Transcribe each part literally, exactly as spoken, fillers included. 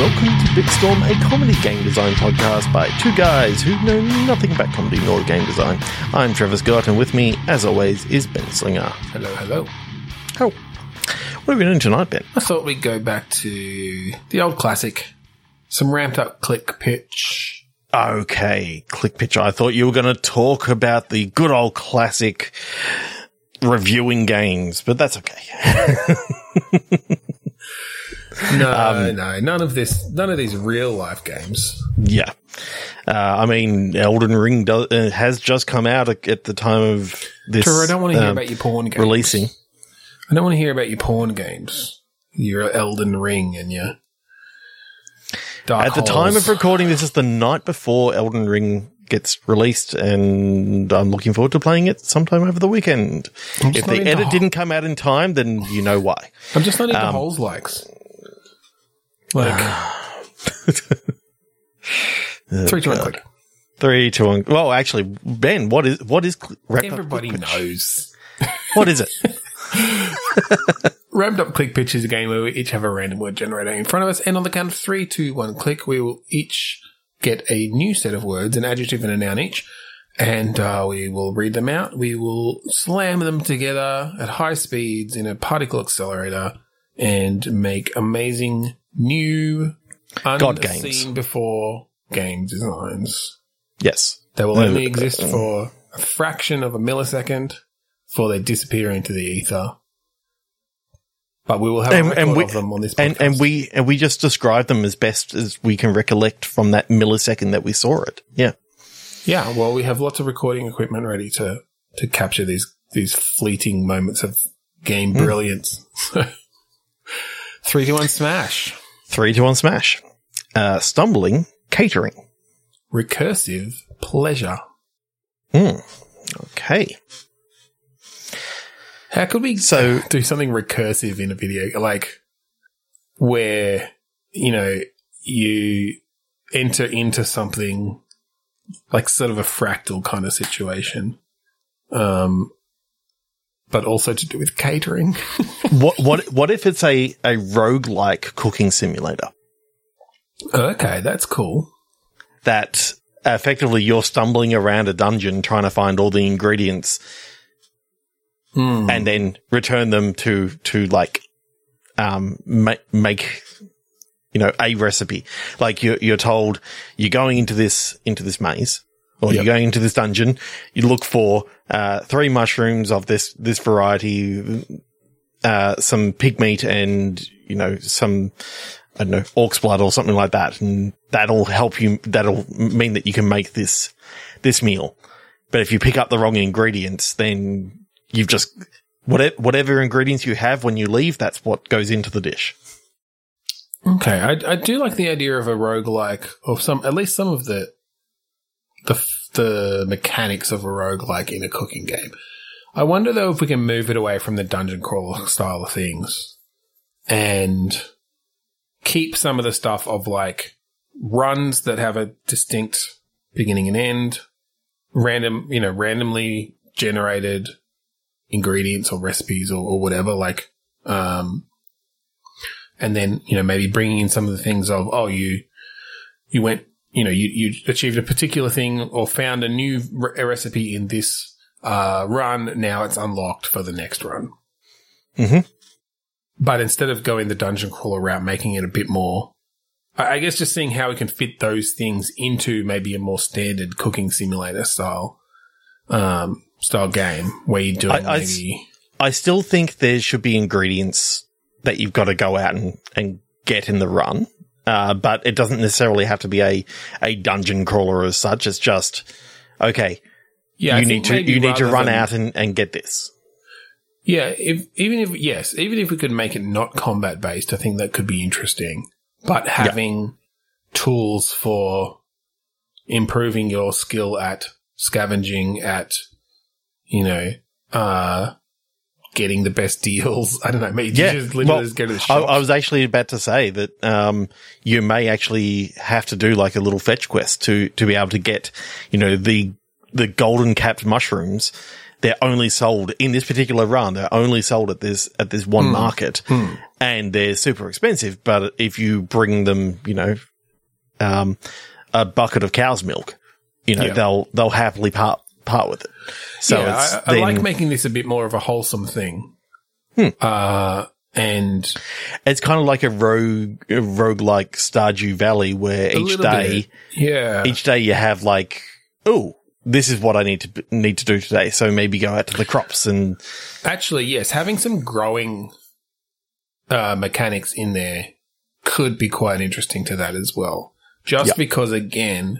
welcome to BitStorm, a comedy game design podcast by two guys who know nothing about comedy nor game design. I'm Trevor Scott, and with me, as always, is Ben Slinger. Hello, hello. Hello. What are we doing tonight, Ben? I thought we'd go back to the old classic, some ramped up click pitch. Okay, click pitch. I thought you were going to talk about the good old classic reviewing games, but that's okay. No, um, no, none of this, none of these real life games. Yeah, uh, I mean, Elden Ring does, uh, has just come out at the time of this. Trevor, I don't want to hear um, about your porn games. Releasing, I don't want to hear about your porn games. Your Elden Ring and your Dark At holes. The time of recording, this is the night before Elden Ring gets released, and I'm looking forward to playing it sometime over the weekend. If the edit ho- didn't come out in time, then you know why. I'm just not into um, holes likes. Like three, two, one, click. Three, two, one. Well, actually, Ben, what is what is wrap everybody up knows? What is it? Ramped up click pitch is a game where we each have a random word generator in front of us, and on the count of three, two, one, click, we will each get a new set of words, an adjective and a noun each, and uh, we will read them out. We will slam them together at high speeds in a particle accelerator and make amazing new, unseen before game designs. Yes. They will only exist for a fraction of a millisecond before they disappear into the ether. But we will have and, a record and we, of them on this podcast. And, and, we, and we just describe them as best as we can recollect from that millisecond that we saw it. Yeah. Yeah. Well, we have lots of recording equipment ready to, to capture these, these fleeting moments of game mm. brilliance. Three, two, one, smash. Three, two, one, smash. Uh, stumbling, catering. Recursive, pleasure. Hmm. Okay. How could we so, do something recursive in a video? Like, where, you know, you enter into something, like sort of a fractal kind of situation. Um... But also to do with catering. what what what if it's a, a roguelike cooking simulator? Okay, that's cool. That effectively you're stumbling around a dungeon trying to find all the ingredients mm. and then return them to, to like, um, ma- make, you know, a recipe. Like, you're, you're told you're going into this, into this maze. Or yep. You're going into this dungeon, you look for uh, three mushrooms of this this variety, uh, some pig meat and, you know, some, I don't know, orc's blood or something like that. And that'll help you, that'll mean that you can make this this meal. But if you pick up the wrong ingredients, then you've just, whatever, whatever ingredients you have when you leave, that's what goes into the dish. Okay. I, I do like the idea of a roguelike or some, at least some of the, The the mechanics of a roguelike in a cooking game. I wonder, though, if we can move it away from the dungeon crawler style of things and keep some of the stuff of, like, runs that have a distinct beginning and end, random, you know, randomly generated ingredients or recipes or, or whatever, like, um, and then, you know, maybe bringing in some of the things of, oh, you, you went, You know, you, you achieved a particular thing or found a new re- recipe in this uh, run. Now it's unlocked for the next run. Mm-hmm. But instead of going the dungeon crawler route, making it a bit more, I, I guess just seeing how we can fit those things into maybe a more standard cooking simulator style um, style game where you do I, maybe- I, I still think there should be ingredients that you've got to go out and, and get in the run. Uh, but it doesn't necessarily have to be a, a dungeon crawler as such. It's just, okay, yeah, you need to you need to run than, out and, and get this. Yeah, if, even if yes, even if we could make it not combat based, I think that could be interesting. But having yeah. tools for improving your skill at scavenging, at you know, uh, getting the best deals. I don't know. Maybe yeah. you just literally well, just go to the shop. I, I was actually about to say that um, you may actually have to do like a little fetch quest to, to be able to get, you know, the the golden capped mushrooms they're only sold in this particular run. They're only sold at this at this one mm. market, mm. and they're super expensive. But if you bring them, you know, um, a bucket of cow's milk, you know, yeah. they'll they'll happily part part with it. So yeah, it's I, I then- like making this a bit more of a wholesome thing. Hmm. Uh, and it's kind of like a rogue, a roguelike Stardew Valley, where each day, bit. yeah, each day you have like, oh, this is what I need to need to do today. So maybe go out to the crops and actually, yes, having some growing uh, mechanics in there could be quite interesting to that as well. Just yep. because, again,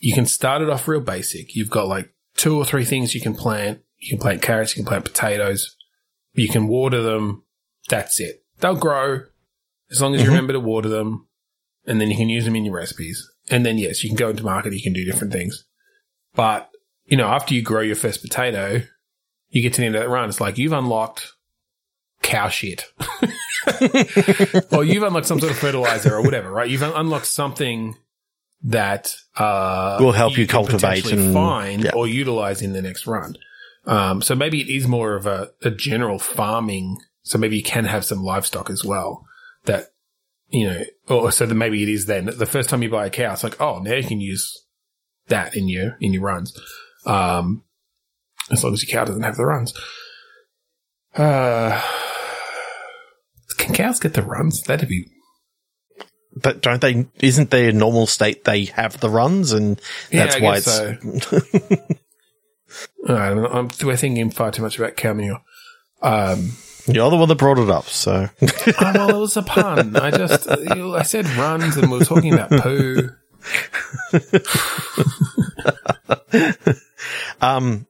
you can start it off real basic. You've got like two or three things you can plant. You can plant carrots. You can plant potatoes. You can water them. That's it. They'll grow as long as you mm-hmm. remember to water them, and then you can use them in your recipes. And then, yes, you can go into market. You can do different things. But, you know, after you grow your first potato, you get to the end of that run. It's like you've unlocked cow shit. Or you've unlocked some sort of fertilizer or whatever, right? You've un- unlocked something that uh, will help you, you cultivate and find yeah. or utilize in the next run. Um, so maybe it is more of a, a general farming. So maybe you can have some livestock as well that, you know, or so that maybe it is then the first time you buy a cow, it's like, oh, now you can use that in your in your runs, um, as long as your cow doesn't have the runs. Uh, can cows get the runs? That'd be. But don't they? Isn't their normal state they have the runs, and that's yeah, I why guess it's. So. All right, I'm, I'm, we're thinking far too much about cow manure. Um, You're the one that brought it up, so. Oh, well, it was a pun. I just you, I said runs, and we were talking about poo. um,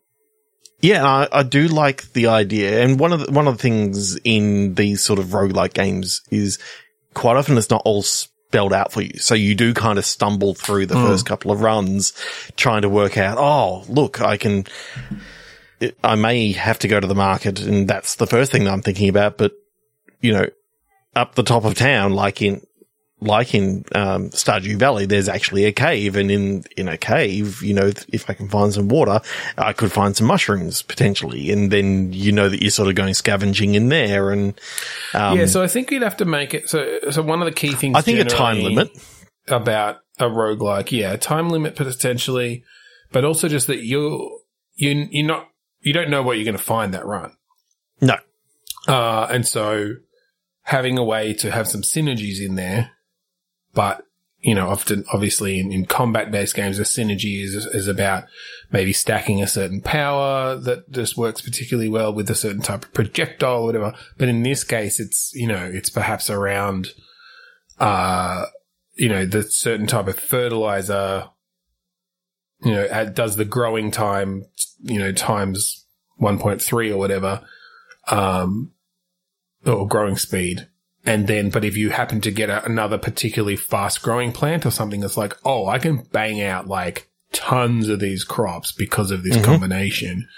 yeah, I, I do like the idea, and one of the, one of the things in these sort of roguelike games is quite often it's not all spelled out for you, so you do kind of stumble through the mm. first couple of runs trying to work out. Oh, look, I can, I may have to go to the market, and that's the first thing that I'm thinking about. But you know, up the top of town, like in. Like in um, Stardew Valley, there's actually a cave, and in, in a cave, you know, if I can find some water, I could find some mushrooms potentially, and then you know that you're sort of going scavenging in there. And um, yeah, so I think you'd have to make it. So, so one of the key things I think a time limit about a roguelike, yeah, a time limit potentially, but also just that you you you're not you don't know what you're going to find that run. No, uh, and so having a way to have some synergies in there. But, you know, often, obviously, in, in combat-based games, the synergy is is about maybe stacking a certain power that just works particularly well with a certain type of projectile or whatever. But in this case, it's, you know, it's perhaps around, uh, you know, the certain type of fertilizer, you know, does the growing time, you know, times one point three or whatever, um, or growing speed. And then, but if you happen to get a, another particularly fast-growing plant or something that's like, oh, I can bang out, like, tons of these crops because of this mm-hmm. combination,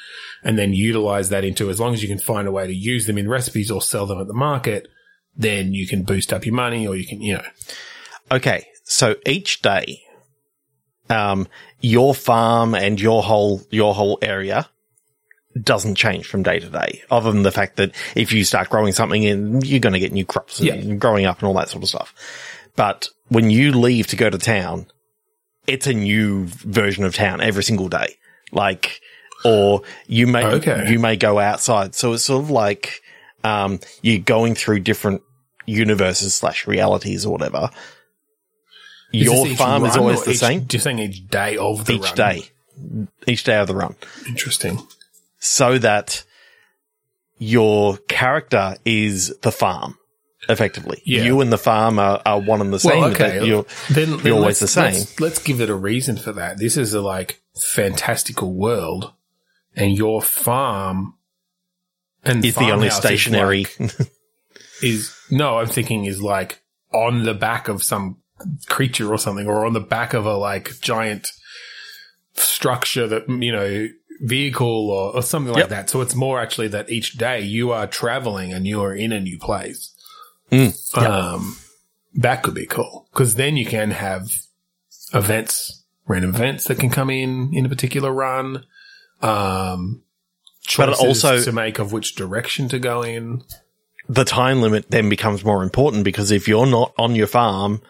and then utilize that into, as long as you can find a way to use them in recipes or sell them at the market, then you can boost up your money or you can, you know. Okay, so each day, um, your farm and your whole your whole area doesn't change from day to day, other than the fact that if you start growing something in, you're going to get new crops and yeah. growing up and all that sort of stuff. But when you leave to go to town, it's a new version of town every single day. Like, or you may, okay. you may go outside. So it's sort of like, um, you're going through different universes slash realities or whatever. Is Your farm is always the each, same. You're saying each day of the each run? Each day. Each day of the run. Interesting. So that your character is the farm, effectively. Yeah. You and the farm are, are one and the same. Well, okay. You're, then, you're then always the same. Let's, let's give it a reason for that. This is a, like, fantastical world, and your farm and is the only stationary. Is, like, is no, I'm thinking is, like, on the back of some creature or something, or on the back of a, like, giant structure that, you know, vehicle or, or something like yep. that. So it's more actually that each day you are traveling and you are in a new place. Mm, yep. Um, that could be cool because then you can have events, random events that can come in in a particular run. Um, choices but also, to make of which direction to go in. The time limit then becomes more important because if you're not on your farm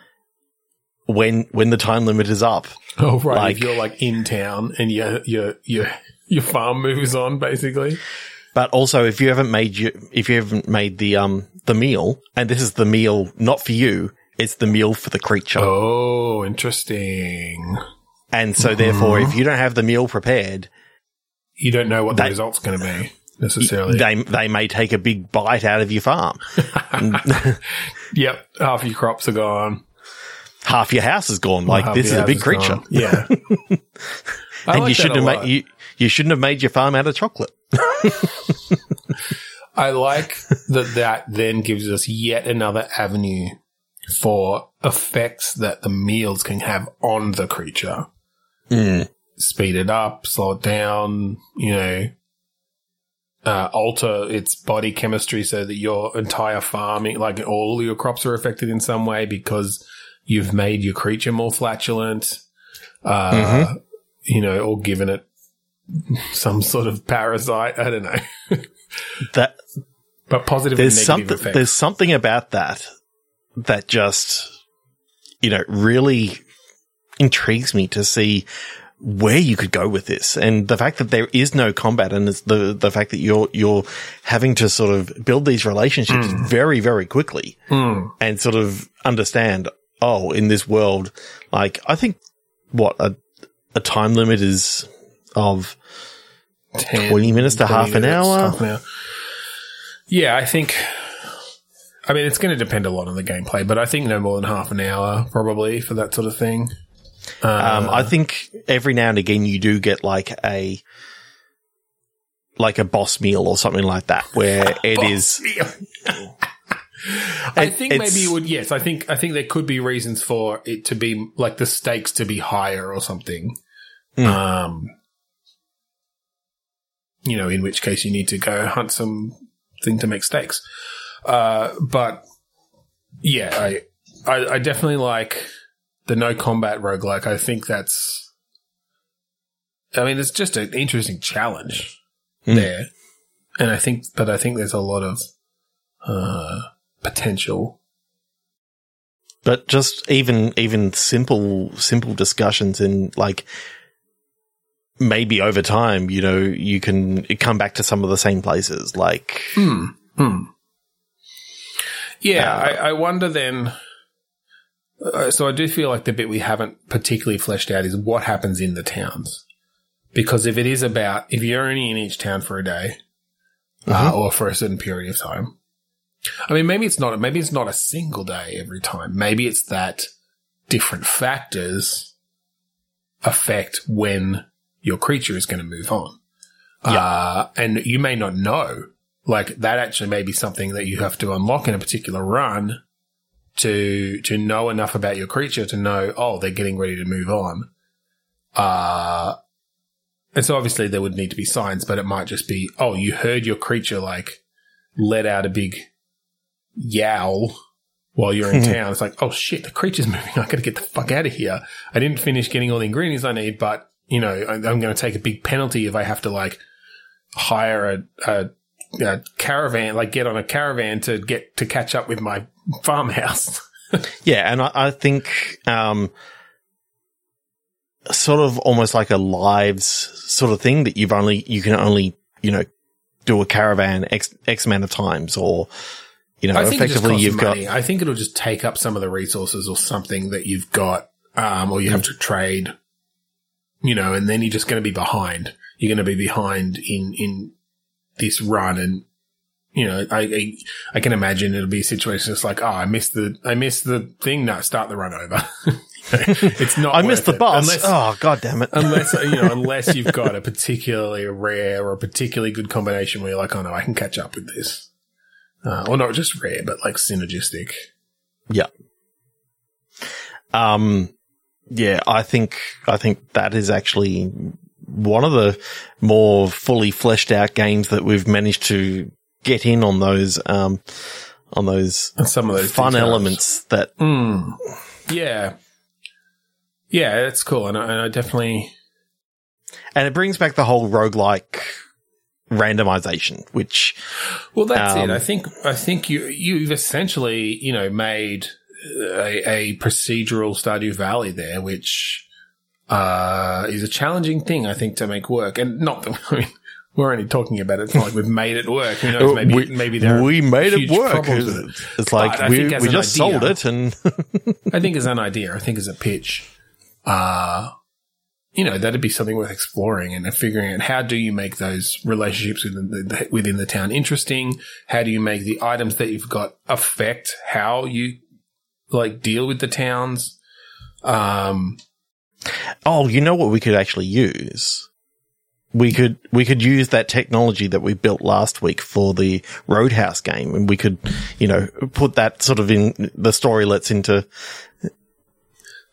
when when the time limit is up, oh right, like, if you're like in town and your your your your farm moves on basically. But also, if you haven't made your, if you haven't made the um the meal, and this is the meal not for you, it's the meal for the creature. Oh, interesting. And so, mm-hmm. therefore, if you don't have the meal prepared, you don't know what they, the result's going to be necessarily. They they may take a big bite out of your farm. Yep, half your crops are gone. Half your house is gone. Well, like this is a big is creature. Gone. Yeah, and like you shouldn't have made you, you shouldn't have made your farm out of chocolate. I like that that then gives us yet another avenue for effects that the meals can have on the creature. Mm. Speed it up, slow it down, you know, uh, alter its body chemistry so that your entire farming, like all your crops are affected in some way because you've made your creature more flatulent, uh, mm-hmm. you know, or given it some sort of parasite. I don't know. that, but positive and negative something, effects. There's something about that that just, you know, really intrigues me to see where you could go with this. And the fact that there is no combat and it's the, the fact that you're you're having to sort of build these relationships mm. very, very quickly mm. and sort of understand, oh, in this world, like, I think, what, a, a time limit is... Of twenty minutes to half an hour. Yeah, I think. I mean, it's going to depend a lot on the gameplay, but I think no more than half an hour probably for that sort of thing. Uh, um, I think every now and again you do get like a like a boss meal or something like that, where it is. I think it's, maybe it would. Yes, I think I think there could be reasons for it to be like the stakes to be higher or something. Mm. Um. You know, in which case you need to go hunt something to make steaks. Uh, but, yeah, I, I I definitely like the no-combat roguelike. I think that's... I mean, it's just an interesting challenge mm. there. And I think... But I think there's a lot of uh, potential. But just even even simple simple discussions in, like... Maybe over time, you know, you can come back to some of the same places, like... Hmm. Hmm. Yeah, uh, I, I wonder then... Uh, so, I do feel like the bit we haven't particularly fleshed out is what happens in the towns. Because if it is about... If you're only in each town for a day uh-huh. uh, or for a certain period of time... I mean, maybe it's not. Maybe it's not a single day every time. Maybe it's that different factors affect when... your creature is going to move on. Yeah. Uh, and you may not know. Like, that actually may be something that you have to unlock in a particular run to to know enough about your creature to know, oh, they're getting ready to move on. Uh, and so, obviously, there would need to be signs, but it might just be, oh, you heard your creature, like, let out a big yowl while you're in town. It's like, oh, shit, the creature's moving. I got to get the fuck out of here. I didn't finish getting all the ingredients I need, but... You know, I'm going to take a big penalty if I have to, like, hire a, a, a caravan, like, get on a caravan to get to catch up with my farmhouse. Yeah, and I, I think um, sort of almost like a lives sort of thing that you've only, you can only, you know, do a caravan X, X amount of times or, you know, I think effectively you've money. got. I think it'll just take up some of the resources or something that you've got um, or you have to trade. You know, and then you're just going to be behind. You're going to be behind in, in this run, and you know, I, I I can imagine it'll be a situation that's like, oh, I missed the I missed the thing. No, start the run over. It's not. I missed the boss. Unless, oh, god damn it! Unless you know, unless you've got a particularly rare or a particularly good combination where you're like, oh no, I can catch up with this, uh, or not just rare, but like synergistic. Yeah. Um. Yeah, I think I think that is actually one of the more fully fleshed out games that we've managed to get in on those um, on those and some of those fun elements that mm. yeah yeah it's cool and I, and I definitely and it brings back the whole roguelike randomization, which well, that's um, it. I think I think you you've essentially you know made a, a procedural Stardew Valley there, which uh, is a challenging thing I think to make work, and not that I mean, we're only talking about it. It's not like we've made it work. Who knows? Maybe we, maybe there we are made huge it work. It's, it. it's like we, we just idea, sold it, and I think as an idea, I think as a pitch, uh you know, that'd be something worth exploring and figuring out how do you make those relationships within the, within the town interesting? How do you make the items that you've got affect how you like deal with the towns? Um, oh, you know what we could actually use? We could we could use that technology that we built last week for the Roadhouse game, and we could, you know, put that sort of in the storylets into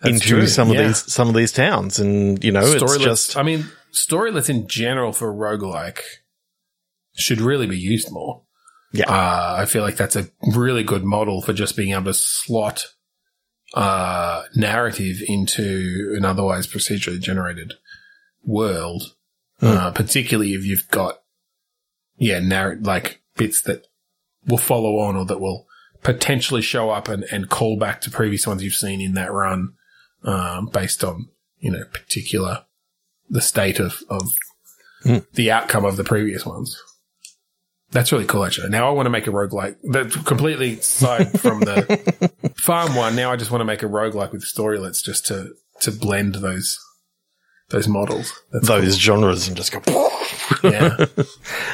That's into true. some yeah. of these some of these towns, and you know, storylets, it's just I mean, storylets in general for roguelike should really be used more. Yeah, uh, I feel like that's a really good model for just being able to slot uh, narrative into an otherwise procedurally generated world. Uh, particularly if you've got, yeah, narr- like bits that will follow on or that will potentially show up and, and call back to previous ones you've seen in that run, um, based on, you know, particular, the state of, of mm. the outcome of the previous ones. That's really cool, actually. Now I want to make a roguelike that's completely aside from the farm one. Now I just want to make a roguelike with storylets just to, to blend those. Those models. That's Those cool. genres and just go. Yeah.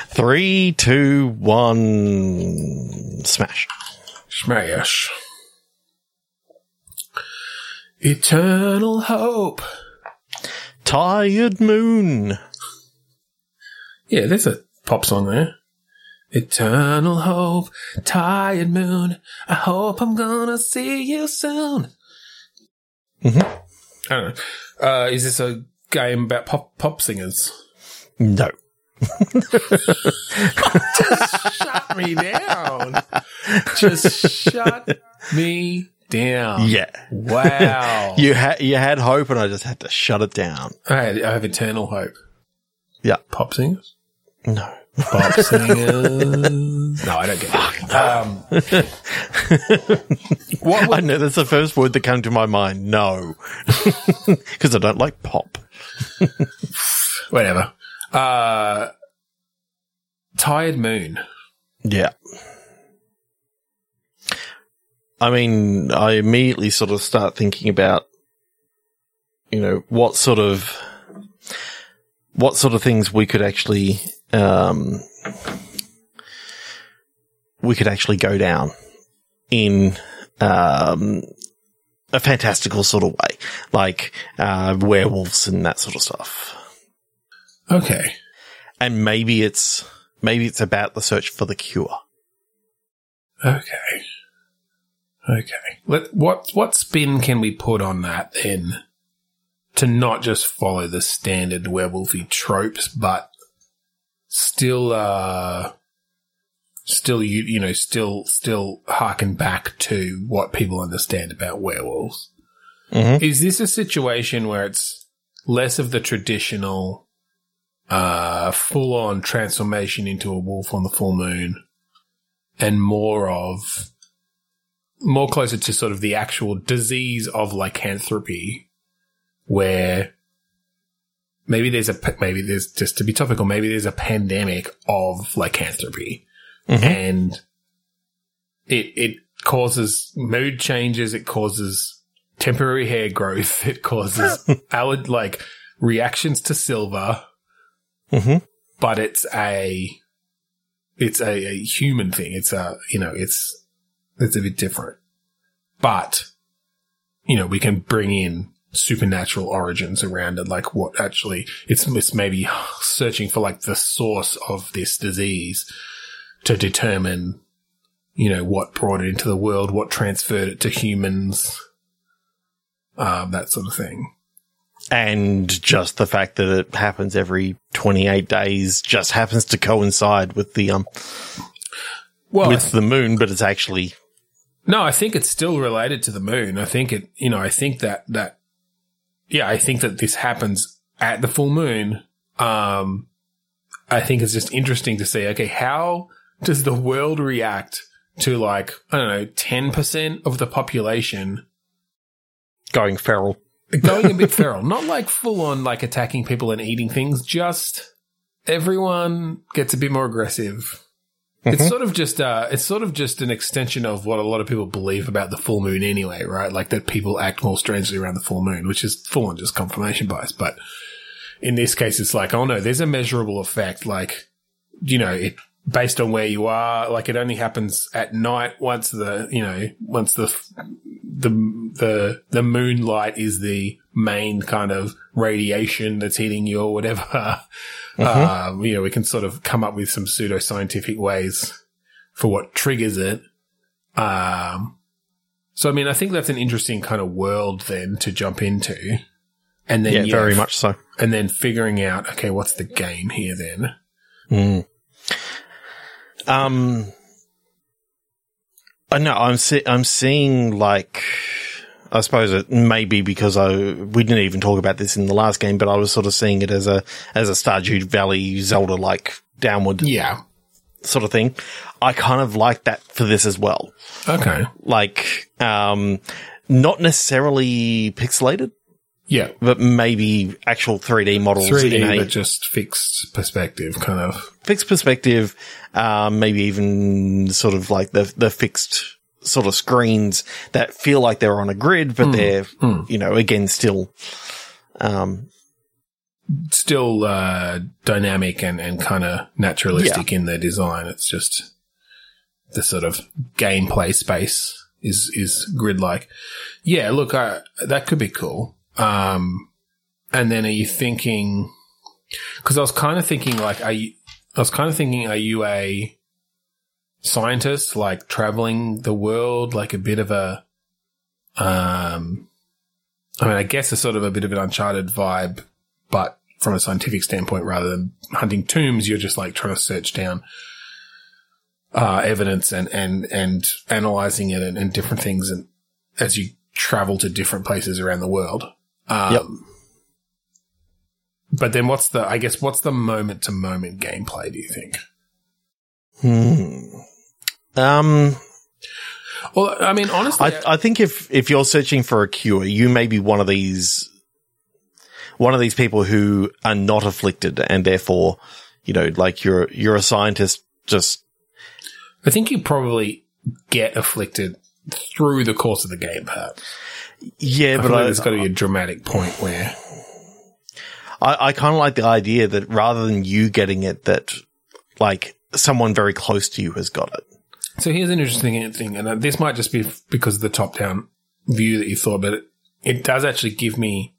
Three, two, one. Smash. Smash. Eternal Hope. Tired Moon. Yeah, there's a pop song there. Eternal Hope. Tired Moon. I hope I'm gonna see you soon. Mm-hmm. I don't know. Uh, is this a. Game about pop pop singers? No. Just shut me down. Just shut me down. Yeah. Wow. you had you had hope, and I just had to shut it down. I, had, I have eternal hope. Yeah. Pop singers? No. Pop singers? No, I don't get it. Um, what would- I know that's the first word that came to my mind. No, because I don't like pop. Whatever. Uh, Tired Moon. Yeah. I mean, I immediately sort of start thinking about, you know, what sort of what sort of things we could actually um, we could actually go down in um, a fantastical sort of way, like uh, werewolves and that sort of stuff. Okay, and maybe it's maybe it's about the search for the cure. Okay, okay. Let what what spin can we put on that then? To not just follow the standard werewolfy tropes, but still, uh, still, you, you know, still, still harken back to what people understand about werewolves. Mm-hmm. Is this a situation where it's less of the traditional, uh, full-on transformation into a wolf on the full moon and more of, more closer to sort of the actual disease of lycanthropy? Where maybe there's a maybe there's just to be topical, maybe there's a pandemic of lycanthropy, mm-hmm. and it it causes mood changes, it causes temporary hair growth, it causes allerg- like reactions to silver, mm-hmm. but it's a it's a, a human thing. It's a you know it's it's a bit different, but you know we can bring in. Supernatural origins around it, like what actually it's, it's maybe searching for like the source of this disease to determine, you know, what brought it into the world, what transferred it to humans, um, that sort of thing. And just the fact that it happens every twenty-eight days just happens to coincide with the, um, well, with the moon, but it's actually. No, I think it's still related to the moon. I think it, you know, I think that, that, Yeah, I think that this happens at the full moon, um, I think it's just interesting to see, okay, how does the world react to, like, I don't know, ten percent of the population going feral. Going a bit feral. Not like full on like attacking people and eating things, just everyone gets a bit more aggressive. Mm-hmm. It's sort of just uh it's sort of just an extension of what a lot of people believe about the full moon anyway, right? Like that people act more strangely around the full moon, which is full on just confirmation bias, but in this case it's like, oh no, there's a measurable effect, like, you know, it based on where you are, like it only happens at night once the, you know, once the the the the moonlight is the main kind of radiation that's hitting you or whatever. Mm-hmm. Um, you know, we can sort of come up with some pseudoscientific ways for what triggers it. Um, so I mean, I think that's an interesting kind of world then to jump into, and then yeah, yeah very f- much so. And then figuring out, okay, what's the game here then? Mm. Um, I know I'm see- I'm seeing, like, I suppose it may be because I we didn't even talk about this in the last game, but I was sort of seeing it as a as a Stardew Valley Zelda like downward, yeah, sort of thing. I kind of like that for this as well. Okay, like um, not necessarily pixelated, yeah, but maybe actual three D models, three D, in a- but just fixed perspective, kind of. Fixed perspective, um, maybe even sort of like the the fixed sort of screens that feel like they're on a grid, but mm. they're, mm. you know, again, still... Um, still uh, dynamic and, and kind of naturalistic yeah. in their design. It's just the sort of gameplay space is, is grid-like. Yeah, look, I, that could be cool. Um, and then are you thinking... Because I was kind of thinking, like, are you... I was kind of thinking, are you a scientist, like, traveling the world, like a bit of a, um, I mean, I guess a sort of a bit of an Uncharted vibe, but from a scientific standpoint, rather than hunting tombs, you're just, like, trying to search down uh, evidence and, and, and analyzing it and, and different things and as you travel to different places around the world. Um, yep. But then what's the, I guess, what's the moment-to-moment gameplay, do you think? Hmm. Um. Well, I mean, honestly- I, I think if, if you're searching for a cure, you may be one of these, one of these people who are not afflicted and therefore, you know, like you're, you're a scientist just- I think you probably get afflicted through the course of the game, perhaps. Yeah, I but- I like there's got to be a dramatic point where- I, I kind of like the idea that rather than you getting it, that, like, someone very close to you has got it. So, here's an interesting thing, and this might just be because of the top-down view that you thought, but it, it does actually give me,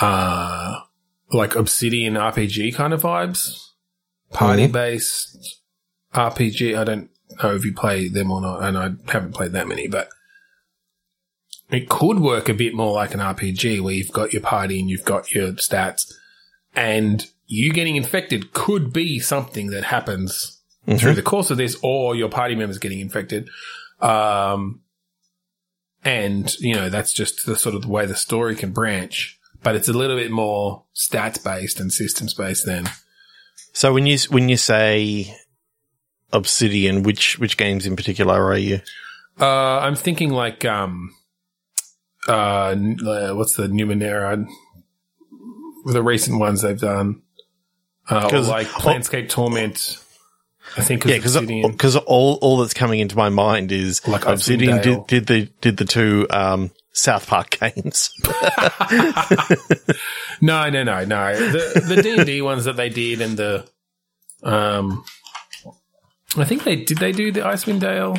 uh, like, Obsidian R P G kind of vibes. Party-based mm-hmm. R P G. I don't know if you play them or not, and I haven't played that many, but... It could work a bit more like an R P G where you've got your party and you've got your stats, and you getting infected could be something that happens mm-hmm. through the course of this, or your party members getting infected. Um, and, you know, that's just the sort of the way the story can branch, but it's a little bit more stats-based and systems-based then. So when you when you say Obsidian, which, which games in particular are you? Uh, I'm thinking like... um. Uh, what's the Numenera? The recent ones they've done, uh, or like Planescape Torment. I think, yeah, because all all that's coming into my mind is like Obsidian did, did the did the two um, South Park games. no, no, no, no. The D and D ones that they did, and the um, I think they did they do the Icewind Dale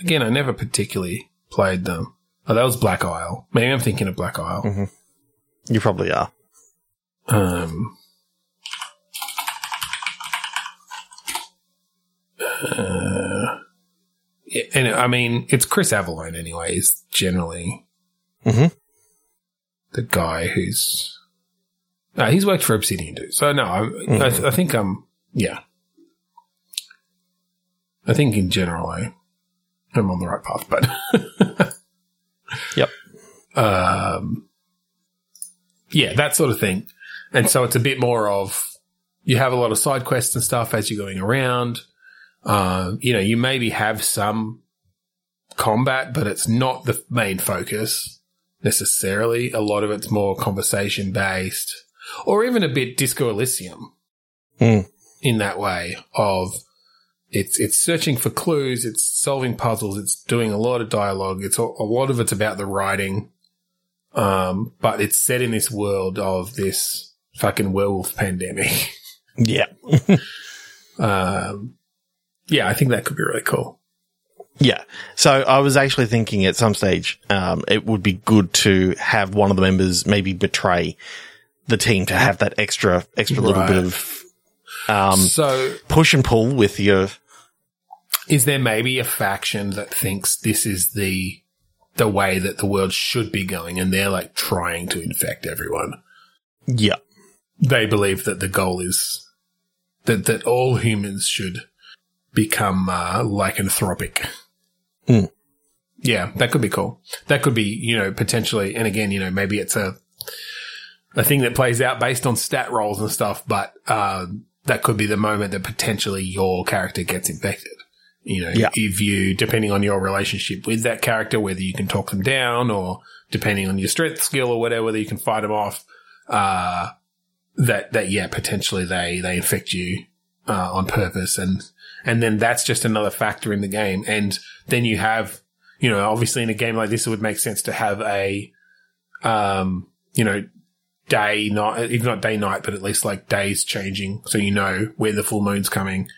again. I never particularly played them. Oh, that was Black Isle. Maybe I'm thinking of Black Isle. Mm-hmm. You probably are. Um, uh, yeah, and I mean, it's Chris Avellone anyway, is generally mm-hmm. the guy who's... Uh, he's worked for Obsidian too. So, no, I, mm-hmm. I, th- I think, um, yeah. I think in general I, I'm on the right path, but... Yep. Um, yeah, that sort of thing. And so it's a bit more of you have a lot of side quests and stuff as you're going around. Uh, you know, you maybe have some combat, but it's not the main focus necessarily. A lot of it's more conversation-based or even a bit Disco Elysium mm. in that way of it's it's searching for clues, it's solving puzzles, it's doing a lot of dialogue. It's a, a lot of it's about the writing, um, but it's set in this world of this fucking werewolf pandemic. Yeah. um, yeah, I think that could be really cool. Yeah. So, I was actually thinking at some stage um, it would be good to have one of the members maybe betray the team to have that extra extra right. little bit of um, so push and pull with your- Is there maybe a faction that thinks this is the the way that the world should be going and they're, like, trying to infect everyone? Yeah. They believe that the goal is that, that all humans should become uh, lycanthropic. Mm. Yeah, that could be cool. That could be, you know, potentially, and again, you know, maybe it's a a thing that plays out based on stat rolls and stuff, but uh, that could be the moment that potentially your character gets infected. You know, yeah. if you, depending on your relationship with that character, whether you can talk them down or depending on your strength skill or whatever, whether you can fight them off, uh, that, that, yeah, potentially they, they infect you uh, on purpose and And then that's just another factor in the game. And then you have, you know, obviously in a game like this, it would make sense to have a, um, you know, day, night, if not day, night, but at least like days changing. So you know where the full moon's coming.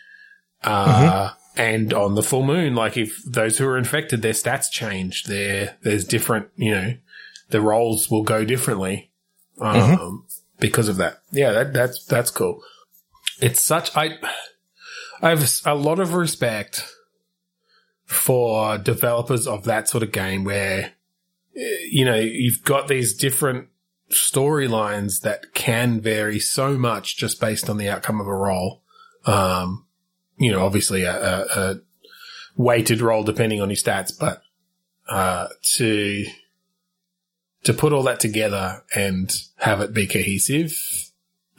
Uh, mm-hmm. And on the full moon, like if those who are infected, their stats change. Their, there's different, you know, the roles will go differently, um, mm-hmm. because of that. Yeah, that, that's, that's cool. It's such, I, I have a lot of respect for developers of that sort of game where, you know, you've got these different storylines that can vary so much just based on the outcome of a role. Um, you know, obviously a, a, a weighted role depending on your stats, but uh, to to put all that together and have it be cohesive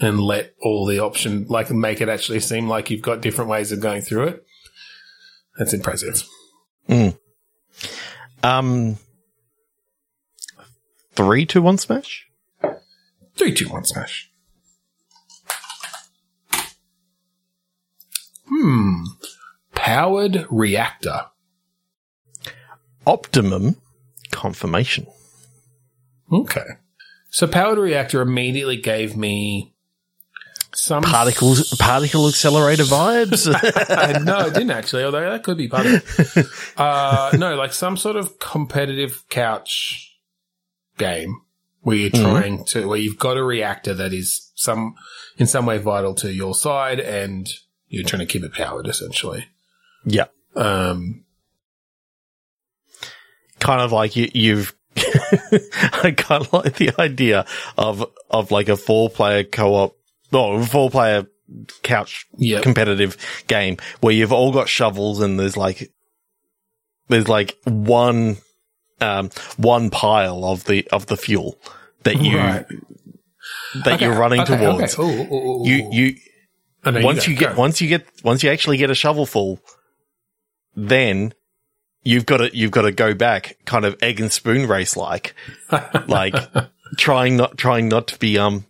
and let all the option, like, make it actually seem like you've got different ways of going through it. That's impressive. Mm. Um, three, two, one, smash? Three, two, one, smash. Hmm. Powered reactor. Optimum confirmation. Okay. So, powered reactor immediately gave me some particles, particle accelerator vibes. No, it didn't actually. Although that could be part of it. Uh, no, like some sort of competitive couch game where you're trying mm-hmm. to, where you've got a reactor that is some in some way vital to your side, and you're trying to keep it powered, essentially. Yeah. Um. Kind of like you, you've. I kind of like the idea of of like a four player co-op. Oh, four player couch yep. competitive game where you've all got shovels and there's like there's like one um, one pile of the of the fuel that you right. that okay, you're running okay, towards. Okay. Ooh, ooh, ooh. You you oh, no, once you, you get Go. once you get once you actually get a shovelful, then. You've got to you've got to go back, kind of egg and spoon race like, like trying not trying not to be um,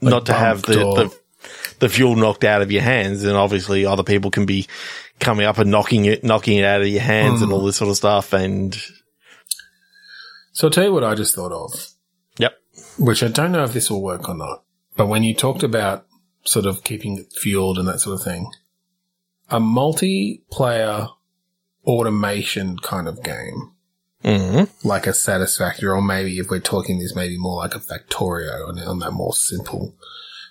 like not to have the, the the fuel knocked out of your hands, and obviously other people can be coming up and knocking it knocking it out of your hands mm. and all this sort of stuff. And so, I'll tell you what I just thought of. Yep. Which I don't know if this will work or not, but when you talked about sort of keeping it fueled and that sort of thing, a multiplayer automation kind of game, mm-hmm. like a Satisfactory, or maybe if we're talking this, maybe more like a Factorio on, on that more simple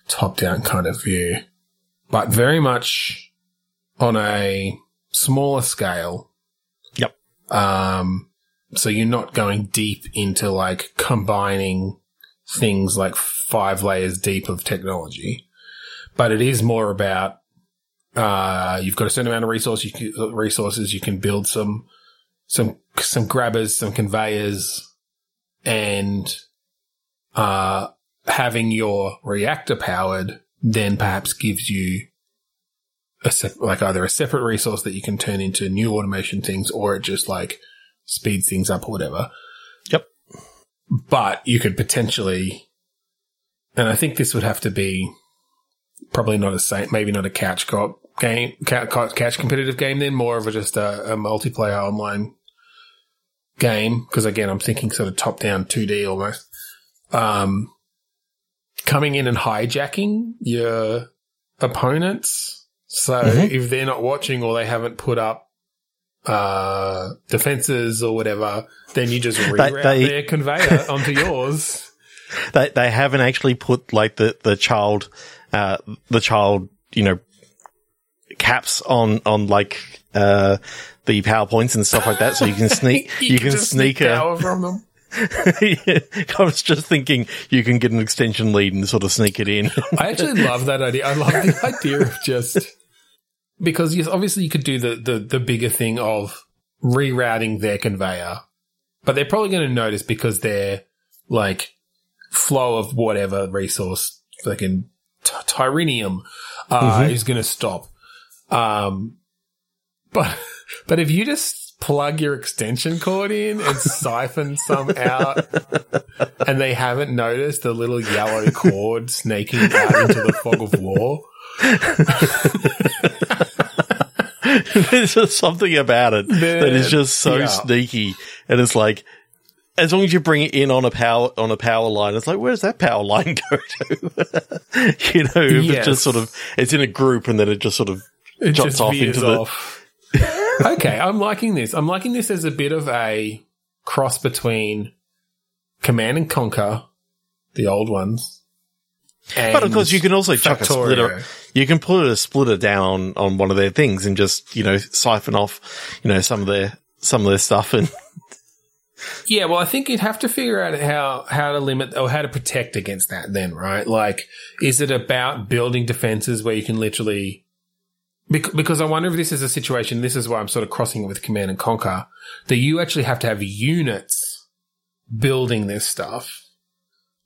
top-down kind of view, but very much on a smaller scale. Yep. Um, so you're not going deep into like combining things like five layers deep of technology, but it is more about Uh, you've got a certain amount of resource, you can, resources. You can build some, some, some grabbers, some conveyors, and uh, having your reactor powered then perhaps gives you a sep- like either a separate resource that you can turn into new automation things, or it just like speeds things up or whatever. Yep. But you could potentially, and I think this would have to be probably not a same, maybe not a couch co-op game, couch competitive game, then more of a just a, a multiplayer online game. Because again, I'm thinking sort of top down two D almost. Um, coming in and hijacking your opponents. So mm-hmm. if they're not watching or they haven't put up uh, defenses or whatever, then you just reroute they, they- their conveyor onto yours. They they haven't actually put like the the child, uh, the child you know, caps on on like uh the PowerPoints and stuff like that, so you can sneak you, you can, can sneak a power from them. yeah, I was just thinking you can get an extension lead and sort of sneak it in. I actually love that idea. I love the idea of just because yes, obviously you could do the the the bigger thing of rerouting their conveyor, but they're probably going to notice because they're like. Flow of whatever resource, like in t- Tyrenium, uh, mm-hmm. is going to stop. Um, but but if you just plug your extension cord in and siphon some out, and they haven't noticed the little yellow cord snaking out into the fog of war. There's just something about it They're, that is just so yeah. sneaky, and it's like. As long as you bring it in on a power on a power line, it's like, where's that power line go to? you know, if yes. it's just sort of it's in a group and then it just sort of it jumps off into the. Off. okay, I'm liking this. I'm liking this as a bit of a cross between Command and Conquer, the old ones. And but of course, you can also chuck a splitter. You can put a splitter down on one of their things and just you know siphon off you know some of their some of their stuff and. Yeah, well, I think you'd have to figure out how, how to limit or how to protect against that then, right? Like, is it about building defenses where you can literally bec- – because I wonder if this is a situation – this is why I'm sort of crossing it with Command and Conquer – that you actually have to have units building this stuff.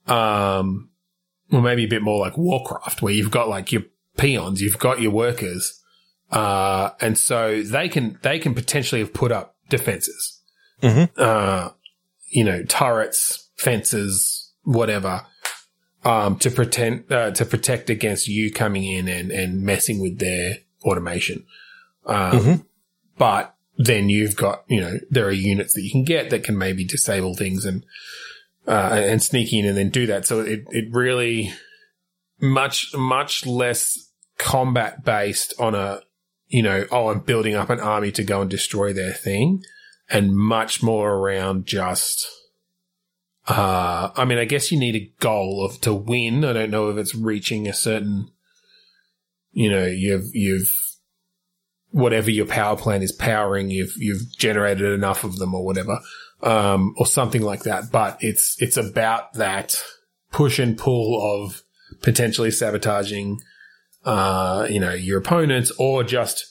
Um, or maybe a bit more like Warcraft where you've got like your peons, you've got your workers, uh, and so they can they can potentially have put up defenses. Mm-hmm. Uh, you know, turrets, fences, whatever, um, to pretend uh, to protect against you coming in and, and messing with their automation. Um, mm-hmm. But then you've got you know there are units that you can get that can maybe disable things and uh, and sneak in and then do that. So it it really much much less combat based on a you know oh I'm building up an army to go and destroy their thing. And much more around just, uh, I mean, I guess you need a goal of to win. I don't know if it's reaching a certain, you know, you've, you've, whatever your power plant is powering, you've, you've generated enough of them or whatever, um, or something like that. But it's, it's about that push and pull of potentially sabotaging, uh, you know, your opponents or just,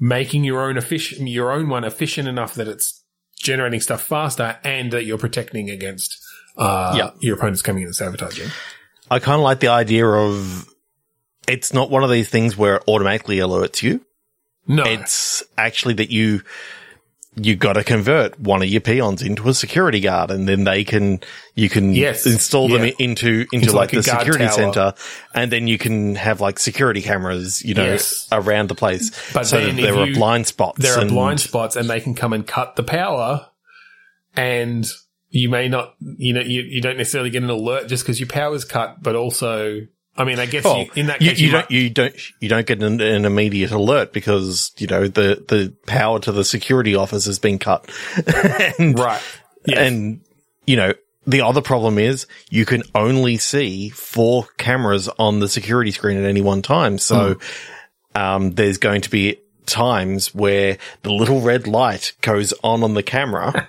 making your own efficient, your own one efficient enough that it's generating stuff faster and that you're protecting against uh, yeah. your opponents coming in and sabotaging. I kind of like the idea of it's not one of these things where it automatically alerts you. No. It's actually that you you got to convert one of your peons into a security guard and then they can you can yes. install yeah. them into into it's like, like the security tower. Center and then you can have like security cameras, you know, yes. around the place. But so then there are you, blind spots. There are and- blind spots and they can come and cut the power and you may not you know you, you don't necessarily get an alert just because your power's cut, but also I mean, I guess well, you, in that case you, you, you don't you don't you don't get an, an immediate alert because you know the, the power to the security office has been cut, and, right? Yes. And you know the other problem is you can only see four cameras on the security screen at any one time, so mm. um, there's going to be times where the little red light goes on on the camera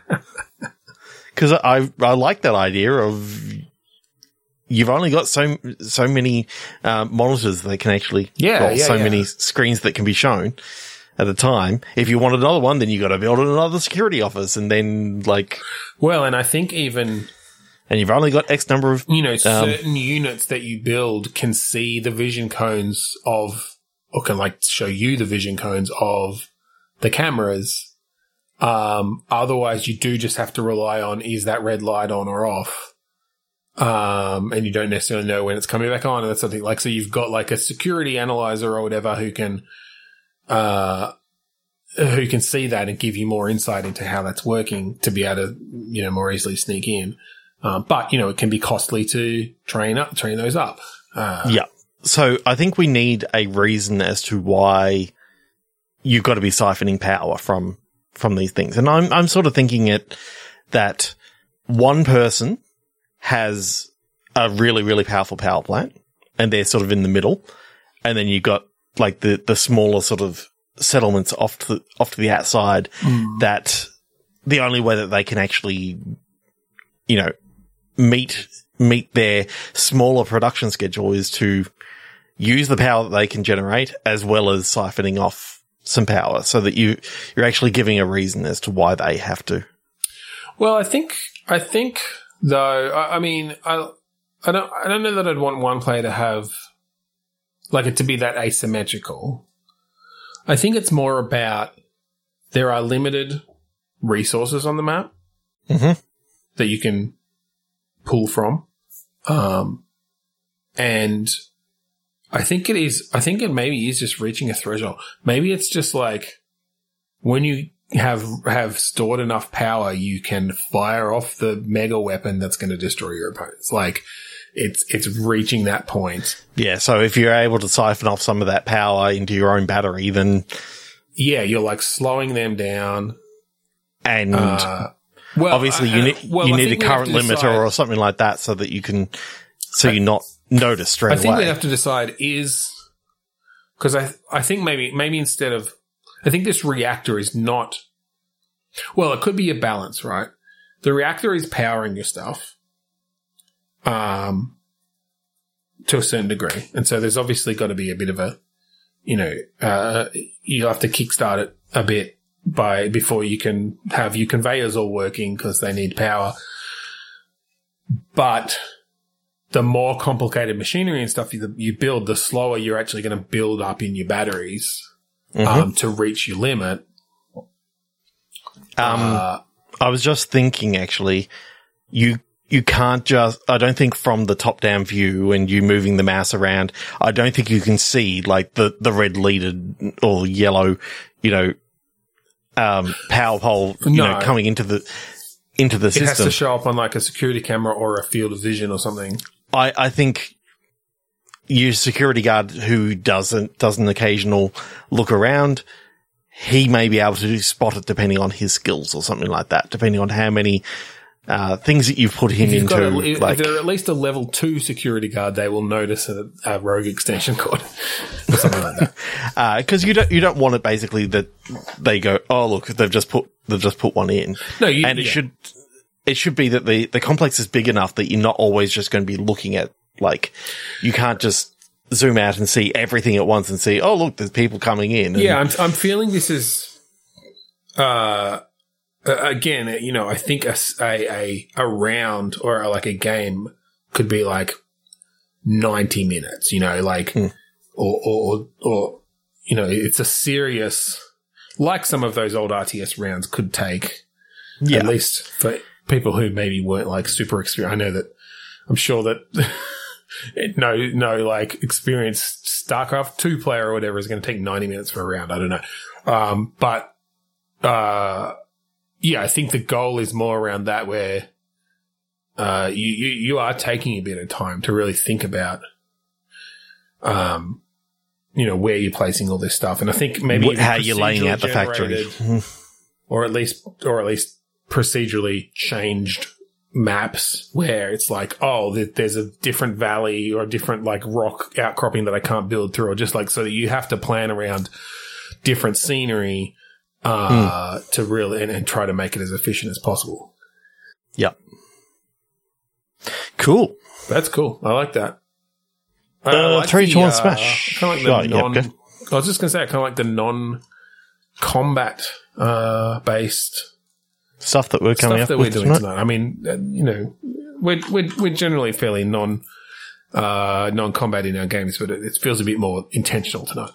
because I I like that idea of. You've only got so so many uh, monitors that can actually, yeah, well, yeah so yeah. many screens that can be shown at a time. If you want another one, then you got to build another security office, and then like, well, and I think even and you've only got X number of, you know, um, certain units that you build can see the vision cones of, or can like show you the vision cones of the cameras. Um, otherwise you do just have to rely on, is that red light on or off? Um, and you don't necessarily know when it's coming back on, and that's something like, so you've got like a security analyzer or whatever who can, uh, who can see that and give you more insight into how that's working to be able to, you know, more easily sneak in. Um, but, you know, it can be costly to train up, train those up. Uh, yeah. So I think we need a reason as to why you've got to be siphoning power from, from these things. And I'm, I'm sort of thinking it that one person has a really, really powerful power plant and they're sort of in the middle. And then you've got like the, the smaller sort of settlements off to the, off to the outside mm. that the only way that they can actually, you know, meet, meet their smaller production schedule is to use the power that they can generate as well as siphoning off some power so that you, you're actually giving a reason as to why they have to. Well, I think, I think, Though, I, I mean, I, I don't, I don't know that I'd want one player to have, like, it to be that asymmetrical. I think it's more about there are limited resources on the map mm-hmm. that you can pull from, um, and I think it is. I think it maybe is just reaching a threshold. Maybe it's just like when you. have have stored enough power, you can fire off the mega weapon that's going to destroy your opponents. Like, it's it's reaching that point. Yeah, so if you're able to siphon off some of that power into your own battery, then... Yeah, you're, like, slowing them down. And uh, well, obviously I, you, ne- well, you need a current limiter or something like that so that you can... So I, you're not noticed straight away. I think we have to decide is... Because I, I think maybe maybe instead of... I think this reactor is not – well, it could be a balance, right? The reactor is powering your stuff um, to a certain degree. And so there's obviously got to be a bit of a – you know, uh, you'll have to kickstart it a bit by before you can have your conveyors all working because they need power. But the more complicated machinery and stuff you, you build, the slower you're actually going to build up in your batteries – Mm-hmm. Um, to reach your limit. Um, uh, I was just thinking, actually, you you can't just. I don't think from the top down view and you moving the mouse around. I don't think you can see like the the red leaded or yellow, you know, um, power pole, you no. know, coming into the into the it system. It has to show up on like a security camera or a field of vision or something. I I think. Your security guard who doesn't does an occasional look around, he may be able to spot it depending on his skills or something like that, depending on how many uh, things that you've put him if you've into. A, if, like, if they're at least a level two security guard, they will notice a, a rogue extension cord or something like that. Because uh, you don't you don't want it basically that they go, oh look, they've just put they've just put one in. No, you, and it yeah. should it should be that the the complex is big enough that you're not always just going to be looking at. Like, you can't just zoom out and see everything at once and see, oh, look, there's people coming in. And- yeah, I'm, I'm feeling this is, uh, again, you know, I think a, a, a round or a, like a game could be like ninety minutes, you know, like, hmm. or, or, or, you know, it's a serious, like some of those old R T S rounds could take, yeah. at least for people who maybe weren't like super experienced. I know that, I'm sure that. No, no, like, experienced StarCraft two player or whatever is going to take ninety minutes for a round. I don't know. Um, but, uh, yeah, I think the goal is more around that where, uh, you, you, you are taking a bit of time to really think about, um, you know, where you're placing all this stuff. And I think maybe how you're laying out the factory or at least, or at least procedurally changed maps where it's like, oh, there's a different valley or a different like rock outcropping that I can't build through, or just like so that you have to plan around different scenery uh, mm. to really and, and try to make it as efficient as possible. Yep. Cool. That's cool. I like that. Uh, I like three to one uh, smash. Kind of like the non- yep, I was just gonna say, I kind of like the non-combat uh, based. Stuff that we're coming Stuff up that with we're doing tonight. tonight. I mean, you know, we're we're, we're generally fairly non uh, non combat in our games, but it, it feels a bit more intentional tonight.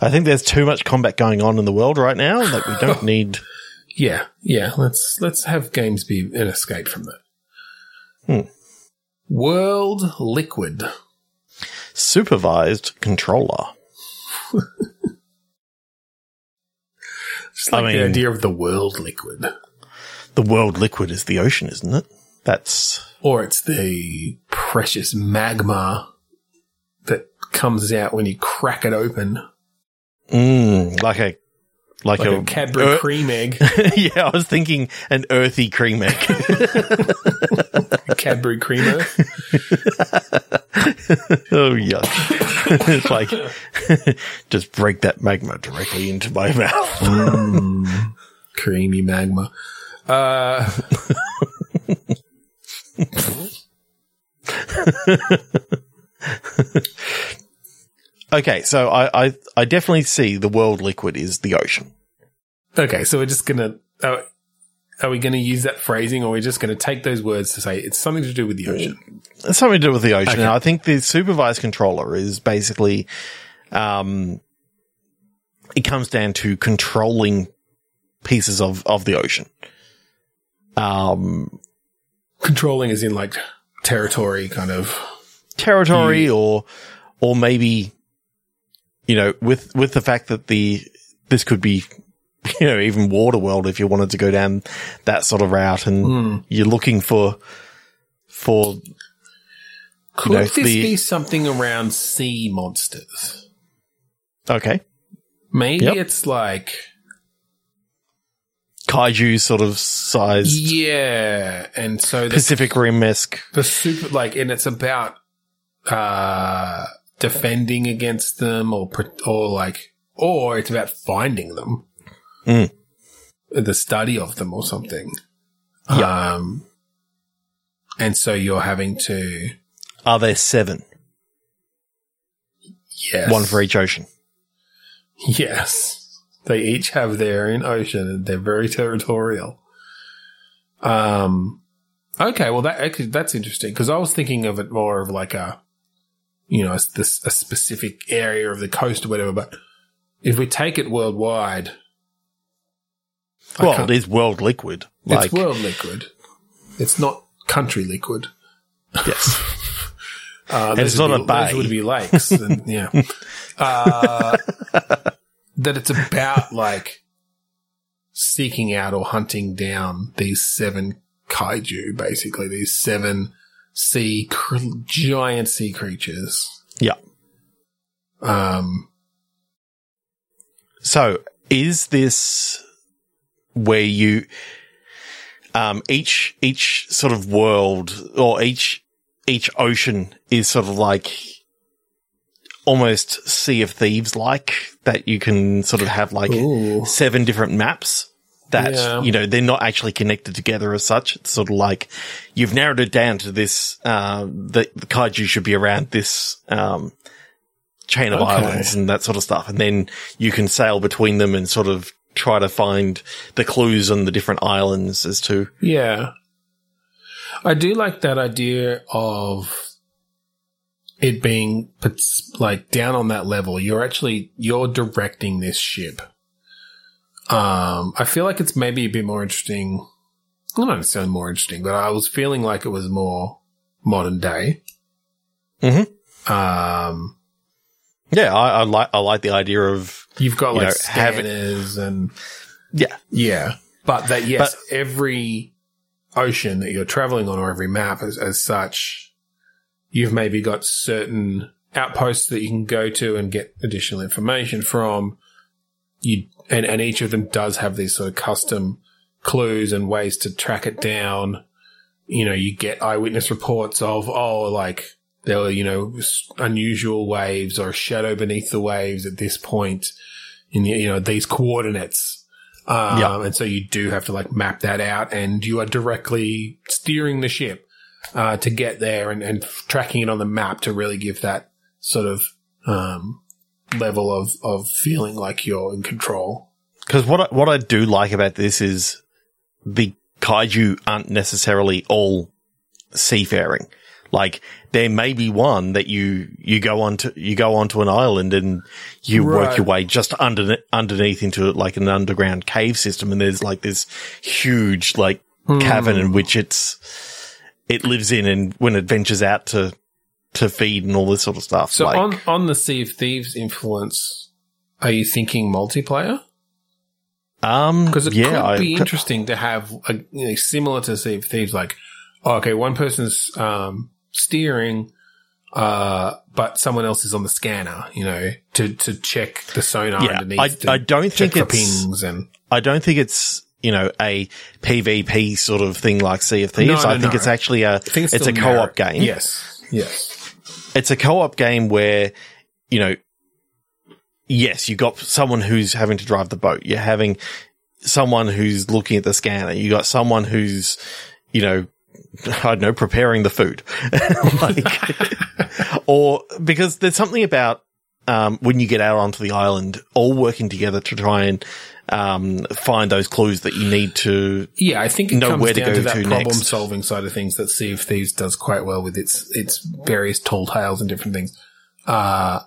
I think there's too much combat going on in the world right now. Like we don't need. Yeah, yeah. Let's let's have games be an escape from that. Hmm. World Liquid. Supervised controller. Just like I mean, the idea of the world liquid. The world liquid is the ocean, isn't it? That's or it's the precious magma that comes out when you crack it open. Mm, like a like, like a, a Cadbury earth- cream egg. Yeah, I was thinking an earthy cream egg. Cadbury creamer. Oh, yuck. It's like, just break that magma directly into my mouth. Mm, creamy magma. Uh, okay, so I, I, I definitely see the world liquid is the ocean. Okay, so we're just going to... Uh, Are we going to use that phrasing, or are we just going to take those words to say it's something to do with the ocean? It's something to do with the ocean. Okay. And I think the supervised controller is basically um, – it comes down to controlling pieces of, of the ocean. Um, controlling as in like territory kind of – Territory mm. or or maybe, you know, with, with the fact that the this could be – you know, even Waterworld, if you wanted to go down that sort of route, and mm. you're looking for, for could you know, this the- be something around sea monsters? Okay, maybe yep. It's like kaiju sort of sized, yeah, and so the Pacific Rim-esque, the super like, and it's about uh, defending against them, or or like, or it's about finding them. Mm. The study of them or something. Yeah. Um, and so you're having to... Are there seven? Yes. One for each ocean? Yes. They each have their own ocean and they're very territorial. Um, okay, well, that actually, that's interesting because I was thinking of it more of like a, you know, a, a specific area of the coast or whatever, but if we take it worldwide... I well, it is world liquid. Like- it's world liquid. It's not country liquid. Yes. uh, and it's not be, a bay. Those would be lakes. And, yeah. Uh, that it's about, like, seeking out or hunting down these seven kaiju, basically, these seven sea cr- giant sea creatures. Yeah. Um. So, is this... where you um, each each sort of world or each each ocean is sort of like almost Sea of Thieves like that you can sort of have like Ooh. seven different maps that yeah. you know they're not actually connected together as such. It's sort of like you've narrowed it down to this uh, the, the kaiju should be around this um, chain of okay. islands and that sort of stuff, and then you can sail between them and sort of try to find the clues on the different islands as to... Yeah. I do like that idea of it being, like, down on that level. You're actually, you're directing this ship. Um, I feel like it's maybe a bit more interesting. I don't sound more interesting, but I was feeling like it was more modern day. Mm-hmm. Um... Yeah, I, I like I like the idea of you've got you like know, scanners having- and yeah, yeah, but that yes, but- every ocean that you're traveling on or every map as, as such, you've maybe got certain outposts that you can go to and get additional information from. You and, and each of them does have these sort of custom clues and ways to track it down. You know, you get eyewitness reports of oh, like. There were, you know, unusual waves or a shadow beneath the waves at this point in, the, you know, these coordinates. Um, yep. And so you do have to, like, map that out and you are directly steering the ship uh, to get there and, and tracking it on the map to really give that sort of um, level of, of feeling like you're in control. Because what I, what I do like about this is the kaiju aren't necessarily all seafaring. Like, there may be one that you, you go onto, you go onto an island and you right. work your way just under, underneath into like an underground cave system. And there's like this huge, like mm. cavern in which it's, it lives in, and when it ventures out to, to feed and all this sort of stuff. So like, on, on the Sea of Thieves influence, are you thinking multiplayer? Um, because it yeah, could I, be interesting to have a, you know, similar to Sea of Thieves, like, oh, okay, one person's, um, steering, uh, but someone else is on the scanner, you know, to, to check the sonar yeah, underneath. I, I don't think it's pings and- I don't think it's you know a PvP sort of thing like Sea of Thieves. No, no, I think no. it's actually a it's, it's a co-op narrow. game. Yes, yes, it's a co-op game where you know, yes, you got someone who's having to drive the boat. You're having someone who's looking at the scanner. You got someone who's you know. I don't know, preparing the food. like, or because there's something about um, when you get out onto the island, all working together to try and um, find those clues that you need to Yeah, I think it know comes where down to, go to that to problem-solving side of things that Sea of Thieves does quite well with its its various tall tales and different things. Uh,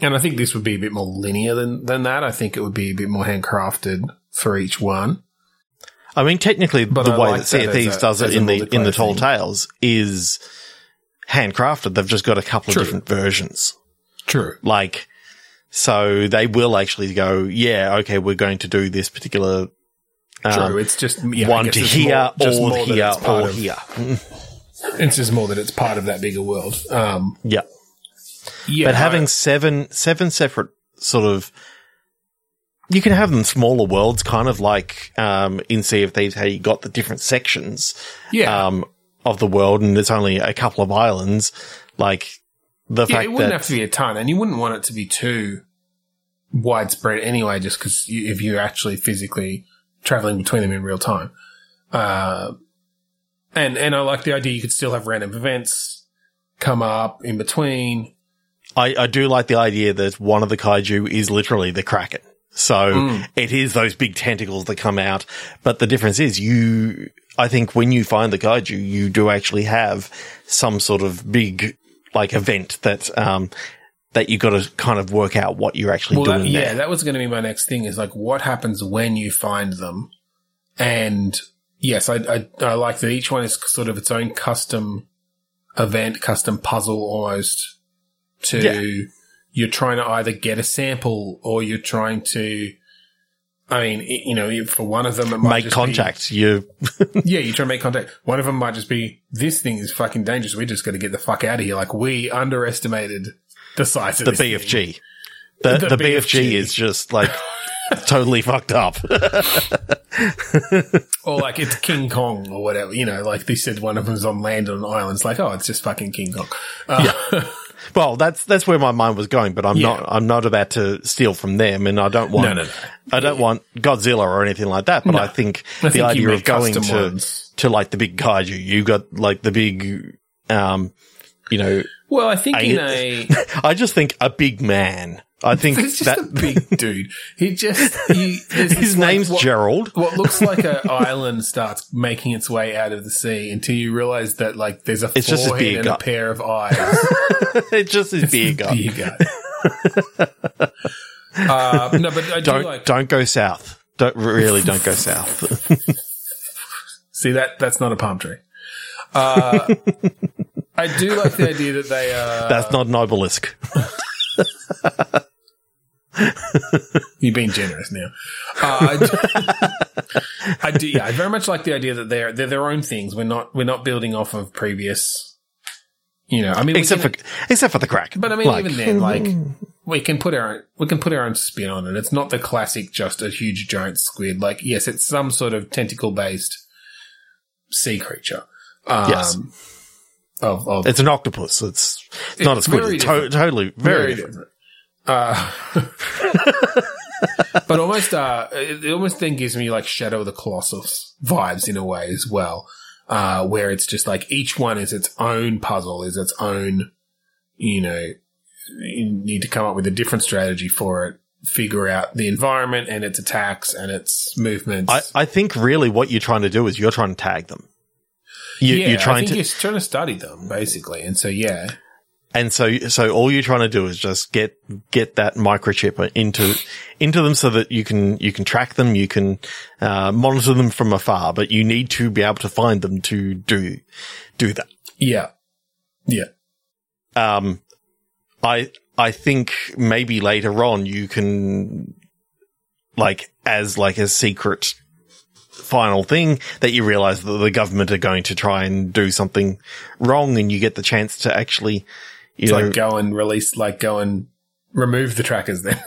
and I think this would be a bit more linear than, than that. I think it would be a bit more handcrafted for each one. I mean, technically, but the I way like that Sea of Thieves does it in the in the Tall Tales is handcrafted. They've just got a couple True. of different versions. True. Like, so they will actually go, yeah, okay, we're going to do this particular um, True. It's just yeah, one to here, more, or here, or of, here. It's just more that it's part of that bigger world. Um, yeah. yeah. But having seven seven separate sort of... You can have them smaller worlds, kind of like um, in Sea of Thieves, how you got the different sections yeah. um, of the world, and it's only a couple of islands. Like the yeah, fact that it wouldn't that- have to be a ton, and you wouldn't want it to be too widespread anyway, just because you, if you're actually physically traveling between them in real time. Uh, and and I like the idea you could still have random events come up in between. I, I do like the idea that one of the kaiju is literally the Kraken. So mm. it is those big tentacles that come out. But the difference is you, I think when you find the kaiju, you do actually have some sort of big, like, event that, um, that you got to kind of work out what you're actually well, doing. That, yeah. There. That was going to be my next thing is like, what happens when you find them? And yes, I, I, I like that each one is sort of its own custom event, custom puzzle almost to, yeah. You're trying to either get a sample or you're trying to, I mean, you know, for one of them, it might make just contact. Be, you, yeah, you try to make contact. One of them might just be, this thing is fucking dangerous. We just got to get the fuck out of here. Like, we underestimated the size of the this B F G. Thing. The, the, the B F G is just like totally fucked up. Or like it's King Kong or whatever. You know, like they said, one of them's on land on an island. It's like, oh, it's just fucking King Kong. Uh, yeah. Well, that's that's where my mind was going, but I'm yeah. not I'm not about to steal from them, and I don't want no, no, no. I don't want Godzilla or anything like that. But no. I think I the think idea of going to ones. to like the big kaiju, you got like the big, um, you know. Well, I think a, in a, I just think a big man. I think it's just that- a big dude. He just he, his name's like what, Gerald. What looks like an island starts making its way out of the sea until you realize that like there's a it's forehead a and gut. a pair of eyes. It's just his beer gut. Beer gut. uh, no, but I do don't like- don't go south. Don't really don't go south. See that that's not a palm tree. Uh, I do like the idea that they are. That's not an obelisk. You've been generous now. Uh, I do, I, do yeah, I very much like the idea that they're they're their own things. We're not we're not building off of previous, you know. I mean, except can, for except for the crack. But I mean, like, even then, like we can put our we can put our own spin on it. It's not the classic just a huge giant squid. Like yes, it's some sort of tentacle based sea creature. Um, yes. Of, of it's an octopus. It's, it's not a squid. It's to- totally very, very different. different. Uh, but almost, uh, it, it almost then gives me like Shadow of the Colossus vibes in a way as well, uh, where it's just like each one is its own puzzle, is its own, you know, you need to come up with a different strategy for it figure out the environment and its attacks and its movements. I, I think really what you're trying to do is you're trying to tag them. You, yeah, you're trying I think to- you're trying to study them, basically. And so, yeah. And so, so all you're trying to do is just get, get that microchip into, into them so that you can, you can track them, you can, uh, monitor them from afar, but you need to be able to find them to do, do that. Yeah. Yeah. Um, I, I think maybe later on you can, like, as like a secret final thing that you realize that the government are going to try and do something wrong and you get the chance to actually, You it's know, like go and release, like go and remove the trackers then.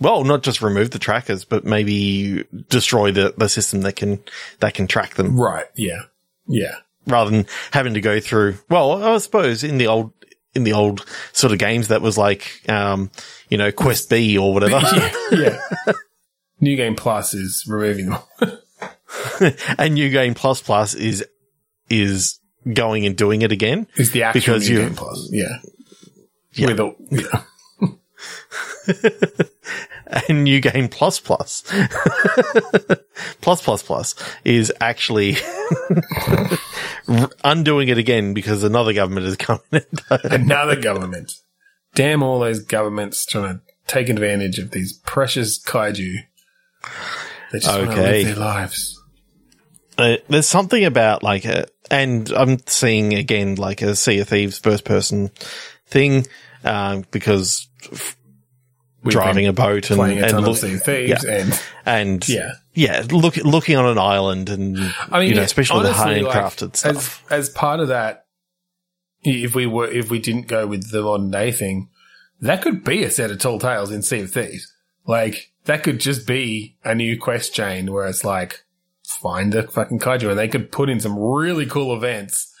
Well, not just remove the trackers, but maybe destroy the, the system that can that can track them. Right. Yeah. Yeah. Rather than having to go through. Well, I suppose in the old in the old sort of games that was like, um, you know, Quest B or whatever. Yeah. Yeah. New Game Plus is removing them. And New Game Plus Plus is is. going and doing it again. Is the actual because New you, Game Plus. Yeah. Yeah. With a, yeah. And New Game Plus Plus. Plus Plus Plus is actually undoing it again because another government is coming. Another government. Damn all those governments trying to take advantage of these precious kaiju. They just okay. want to live their lives. Uh, there's something about, like, a, and I'm seeing, again, like, a Sea of Thieves first-person thing, um, because f- driving a boat and- Playing a ton and look- of Sea of Thieves yeah. and- And- Yeah. Yeah, look, looking on an island and, I mean, you know, yeah, especially honestly, the high-end like, crafted stuff. As, as part of that, if we were, if we didn't go with the modern-day thing, that could be a set of tall tales in Sea of Thieves. Like, that could just be a new quest chain where it's like- find the fucking kaiju, and they could put in some really cool events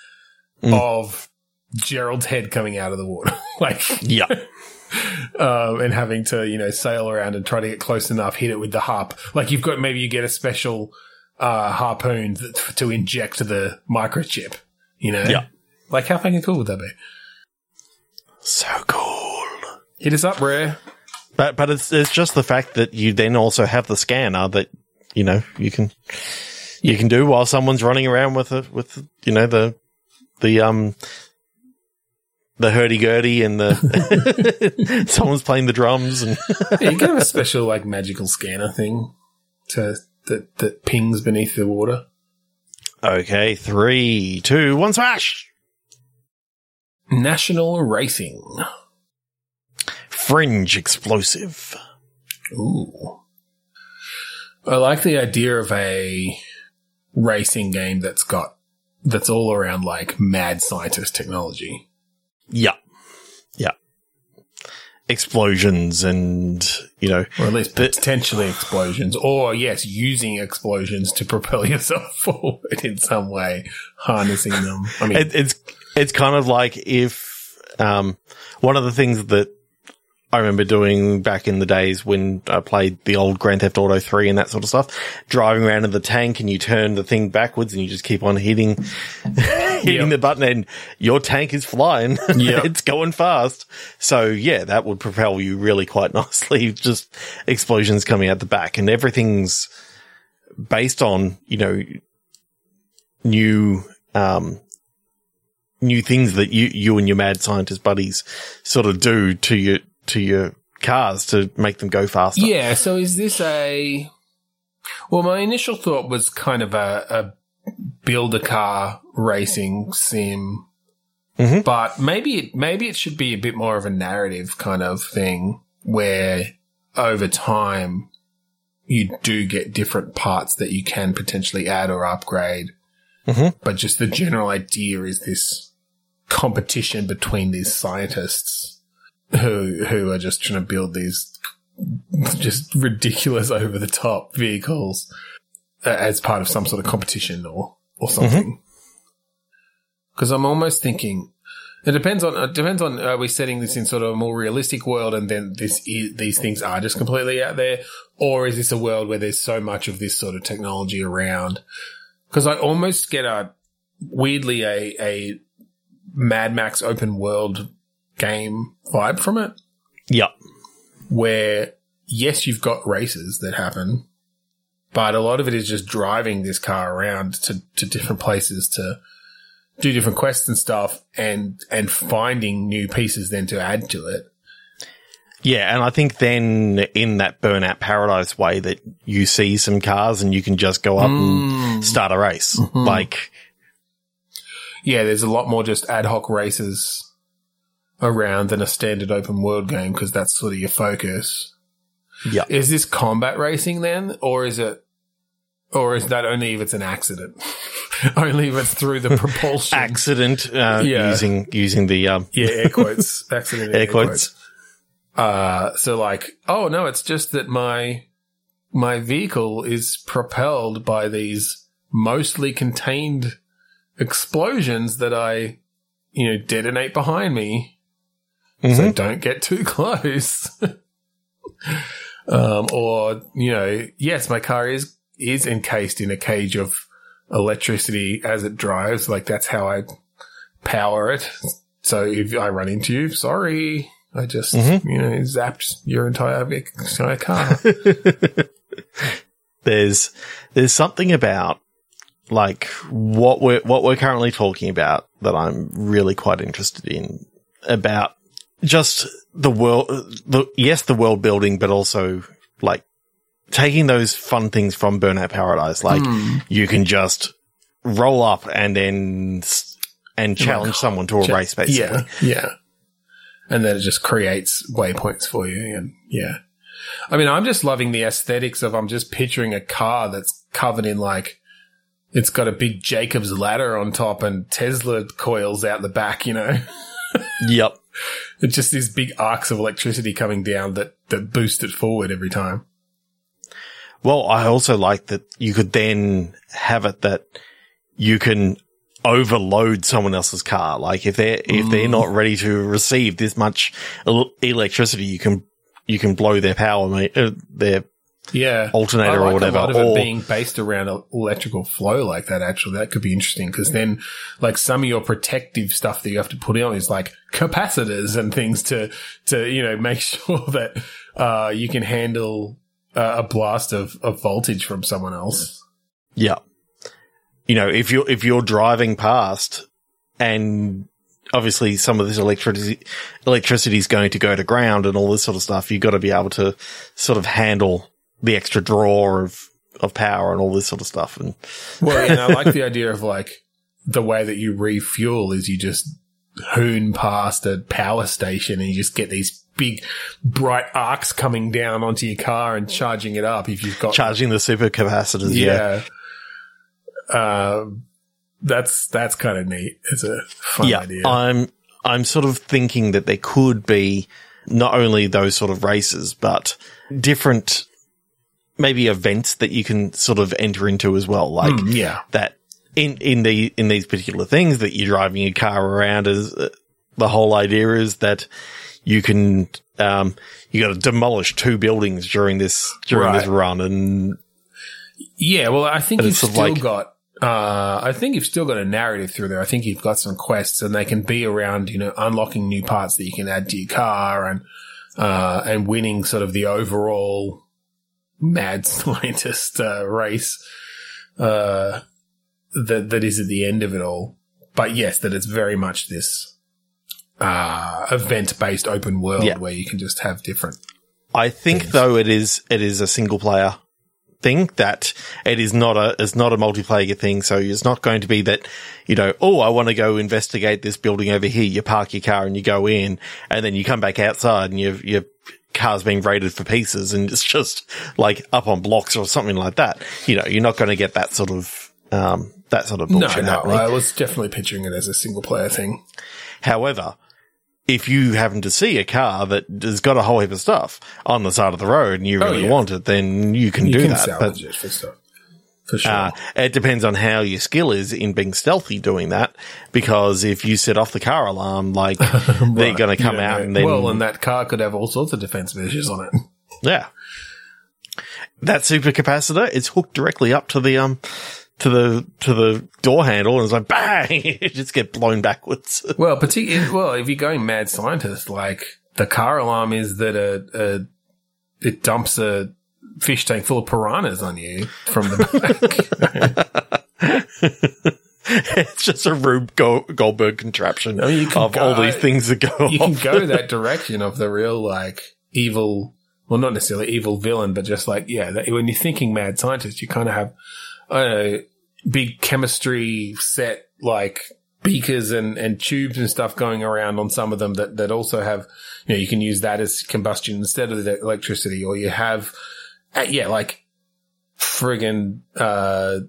mm. of Gerald's head coming out of the water. Like, yeah. um, and having to, you know, sail around and try to get close enough, hit it with the harp. Like, you've got, maybe you get a special, uh, harpoon that, to inject the microchip, you know? Yeah. Like, how fucking cool would that be? So cool. Hit us up, Rare. But, but it's, it's just the fact that you then also have the scanner that, you know, you can you yeah. can do while someone's running around with a, with you know the the um the hurdy gurdy and the someone's playing the drums and yeah, you can have a special like magical scanner thing to that that pings beneath the water. Okay, three, two, one, smash! National Racing Fringe Explosive. Ooh. I like the idea of a racing game that's got, that's all around like mad scientist technology. Yeah. Yeah. Explosions and, you know. Or at least the- potentially explosions. Or, yes, using explosions to propel yourself forward in some way, harnessing them. I mean, it, it's, it's kind of like if, um, one of the things that, I remember doing back in the days when I played the old Grand Theft Auto three and that sort of stuff, driving around in the tank and you turn the thing backwards and you just keep on hitting hitting yep. the button and your tank is flying. Yep. It's going fast. So, yeah, that would propel you really quite nicely, just explosions coming out the back. And everything's based on, you know, new um new things that you, you and your mad scientist buddies sort of do to your – to your cars to make them go faster. Yeah, so is this a... Well, my initial thought was kind of a, a build-a-car racing sim, mm-hmm. but maybe it, maybe it should be a bit more of a narrative kind of thing where over time you do get different parts that you can potentially add or upgrade, mm-hmm. but just the general idea is this competition between these scientists who who are just trying to build these just ridiculous over-the-top vehicles as part of some sort of competition or, or something. Because mm-hmm. I'm almost thinking it depends on it depends on are we setting this in sort of a more realistic world and then this is, these things are just completely out there, or is this a world where there's so much of this sort of technology around? Because I almost get a weirdly a a Mad Max open world game vibe from it. Yeah. Where yes, you've got races that happen, but a lot of it is just driving this car around to, to different places to do different quests and stuff, and and finding new pieces then to add to it. Yeah, and I think then in that Burnout Paradise way that you see some cars and you can just go up mm. and start a race. Mm-hmm. Like, yeah, there's a lot more just ad hoc races around than a standard open world game because that's sort of your focus. Yeah. Is this combat racing then, or is it, or is that only if it's an accident? Only if it's through the propulsion accident. Uh, yeah. Using using the um, yeah air quotes accident air, air quotes. quotes. Uh, so like, oh no, it's just that my my vehicle is propelled by these mostly contained explosions that I, you know, detonate behind me. Mm-hmm. So don't get too close. um, or you know, yes, my car is is encased in a cage of electricity as it drives. Like that's how I power it. So if I run into you, sorry. I just, mm-hmm. you know, zapped your entire, entire car. there's there's something about, like, what we're, what we're currently talking about that I'm really quite interested in, about just the world, the, yes, the world building, but also, like, taking those fun things from Burnout Paradise. Like, mm. you can just roll up and then and challenge oh someone to a Ch- race, basically. Yeah, yeah. And then it just creates waypoints for you. And yeah. I mean, I'm just loving the aesthetics of I'm just picturing a car that's covered in like, it's got a big Jacob's ladder on top and Tesla coils out the back, you know? Yep. It's just these big arcs of electricity coming down that, that boost it forward every time. Well, I also like that you could then have it that you can overload someone else's car. Like if they're if they're not ready to receive this much el- electricity, you can you can blow their power, mate, uh, their yeah alternator I like or whatever. A lot of or- it being based around electrical flow like that. Actually, that could be interesting because then, like some of your protective stuff that you have to put on is like capacitors and things to to you know make sure that uh, you can handle uh, a blast of, of voltage from someone else. Yeah. You know, if you're if you're driving past, and obviously some of this electricity electricity is going to go to ground and all this sort of stuff, you've got to be able to sort of handle the extra draw of, of power and all this sort of stuff. And well, and I like the idea of like the way that you refuel is you just hoon past a power station and you just get these big bright arcs coming down onto your car and charging it up if you've got charging the supercapacitors. Yeah. yeah. Uh, that's that's kind of neat. It's a fun yeah, idea. I'm I'm sort of thinking that there could be not only those sort of races, but different maybe events that you can sort of enter into as well. Like mm, yeah. that in in the in these particular things that you're driving your car around is uh, the whole idea is that you can um you got to demolish two buildings during this during right. this run and. Yeah, well, I think you've still like- got. Uh, I think you've still got a narrative through there. I think you've got some quests, and they can be around, you know, unlocking new parts that you can add to your car, and uh, and winning sort of the overall mad scientist uh, race uh, that that is at the end of it all. But yes, that it's very much this uh, event-based open world yeah. where you can just have different. I think things. though it is it is a single player. Thing that it is not a it's not a multiplayer thing, so it's not going to be that you know oh I want to go investigate this building over here. You park your car and you go in, and then you come back outside and your your car's being raided for pieces, and it's just like up on blocks or something like that. You know, you're not going to get that sort of um, that sort of bullshit. No, no, I was definitely picturing it as a single player thing. However, if you happen to see a car that has got a whole heap of stuff on the side of the road and you really oh, yeah. want it, then you can you do can that. You can salvage but, it for stuff, for sure. Uh, it depends on how your skill is in being stealthy doing that, because if you set off the car alarm, like, right. they're going to come yeah, out yeah. and then- Well, and that car could have all sorts of defense measures on it. Yeah. That supercapacitor, it's hooked directly up to the- um. to the to the door handle and it's like, bang, you just get blown backwards. Well, particularly, well, if you're going mad scientist, like the car alarm is that a, it dumps a fish tank full of piranhas on you from the back. It's just a Rube Goldberg contraption no, you can of go, all these things that go You off. Can go that direction of the real, like, evil, well, not necessarily evil villain, but just like, yeah, that, when you're thinking mad scientist, you kind of have, I don't know, big chemistry set, like, beakers and, and tubes and stuff going around on some of them that, that also have, you know, you can use that as combustion instead of the electricity, or you have, yeah, like, friggin', uh,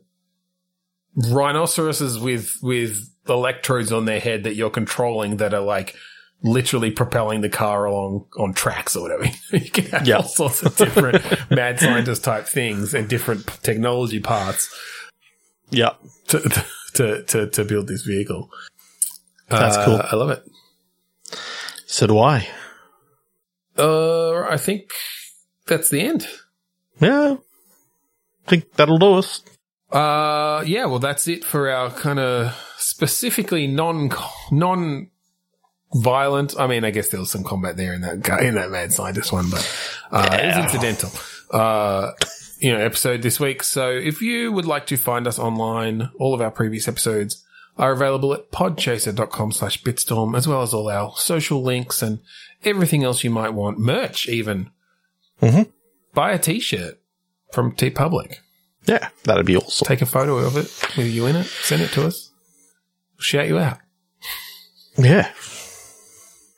rhinoceroses with with electrodes on their head that you're controlling that are like literally propelling the car along on tracks or whatever. You can have yep. all sorts of different mad scientist type things and different technology paths. Yeah, to, to to to build this vehicle. That's uh, cool. I love it. So do I. Uh, I think that's the end. Yeah, I think that'll do us. Uh, yeah, well, that's it for our kind of specifically non, non violent. I mean, I guess there was some combat there in that guy, in that mad scientist one, but, uh, yeah. it was incidental, uh, you know, episode this week. So if you would like to find us online, all of our previous episodes are available at podchaser.com slash bitstorm, as well as all our social links and everything else you might want. Merch, even. Mm-hmm. Buy a t-shirt from TeePublic. Yeah, that'd be awesome. Take a photo of it with you in it. Send it to us. We'll shout you out. Yeah.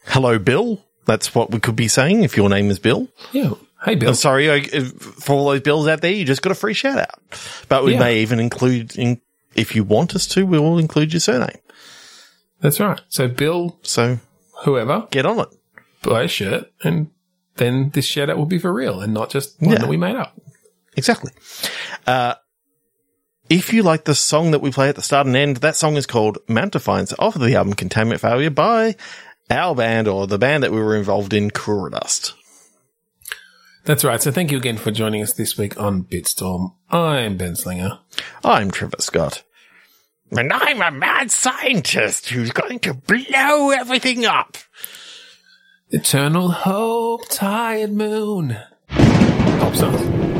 Hello, Bill. That's what we could be saying if your name is Bill. Yeah. Hey, Bill. I'm sorry I, for all those Bills out there. You just got a free shout out. But we yeah. may even include, in, if you want us to, we will include your surname. That's right. So, Bill. So, whoever. Get on it. Buy a shirt, and then this shout out will be for real and not just one yeah. that we made up. Exactly. Uh, if you like the song that we play at the start and end, that song is called Mount Defiance, off of the album Containment Failure by our band, or the band that we were involved in, Kuradust. That's right. So thank you again for joining us this week on BitStorm. I'm Ben Slinger. I'm Trevor Scott. And I'm a mad scientist who's going to blow everything up. Eternal hope, tired moon. Pop songs.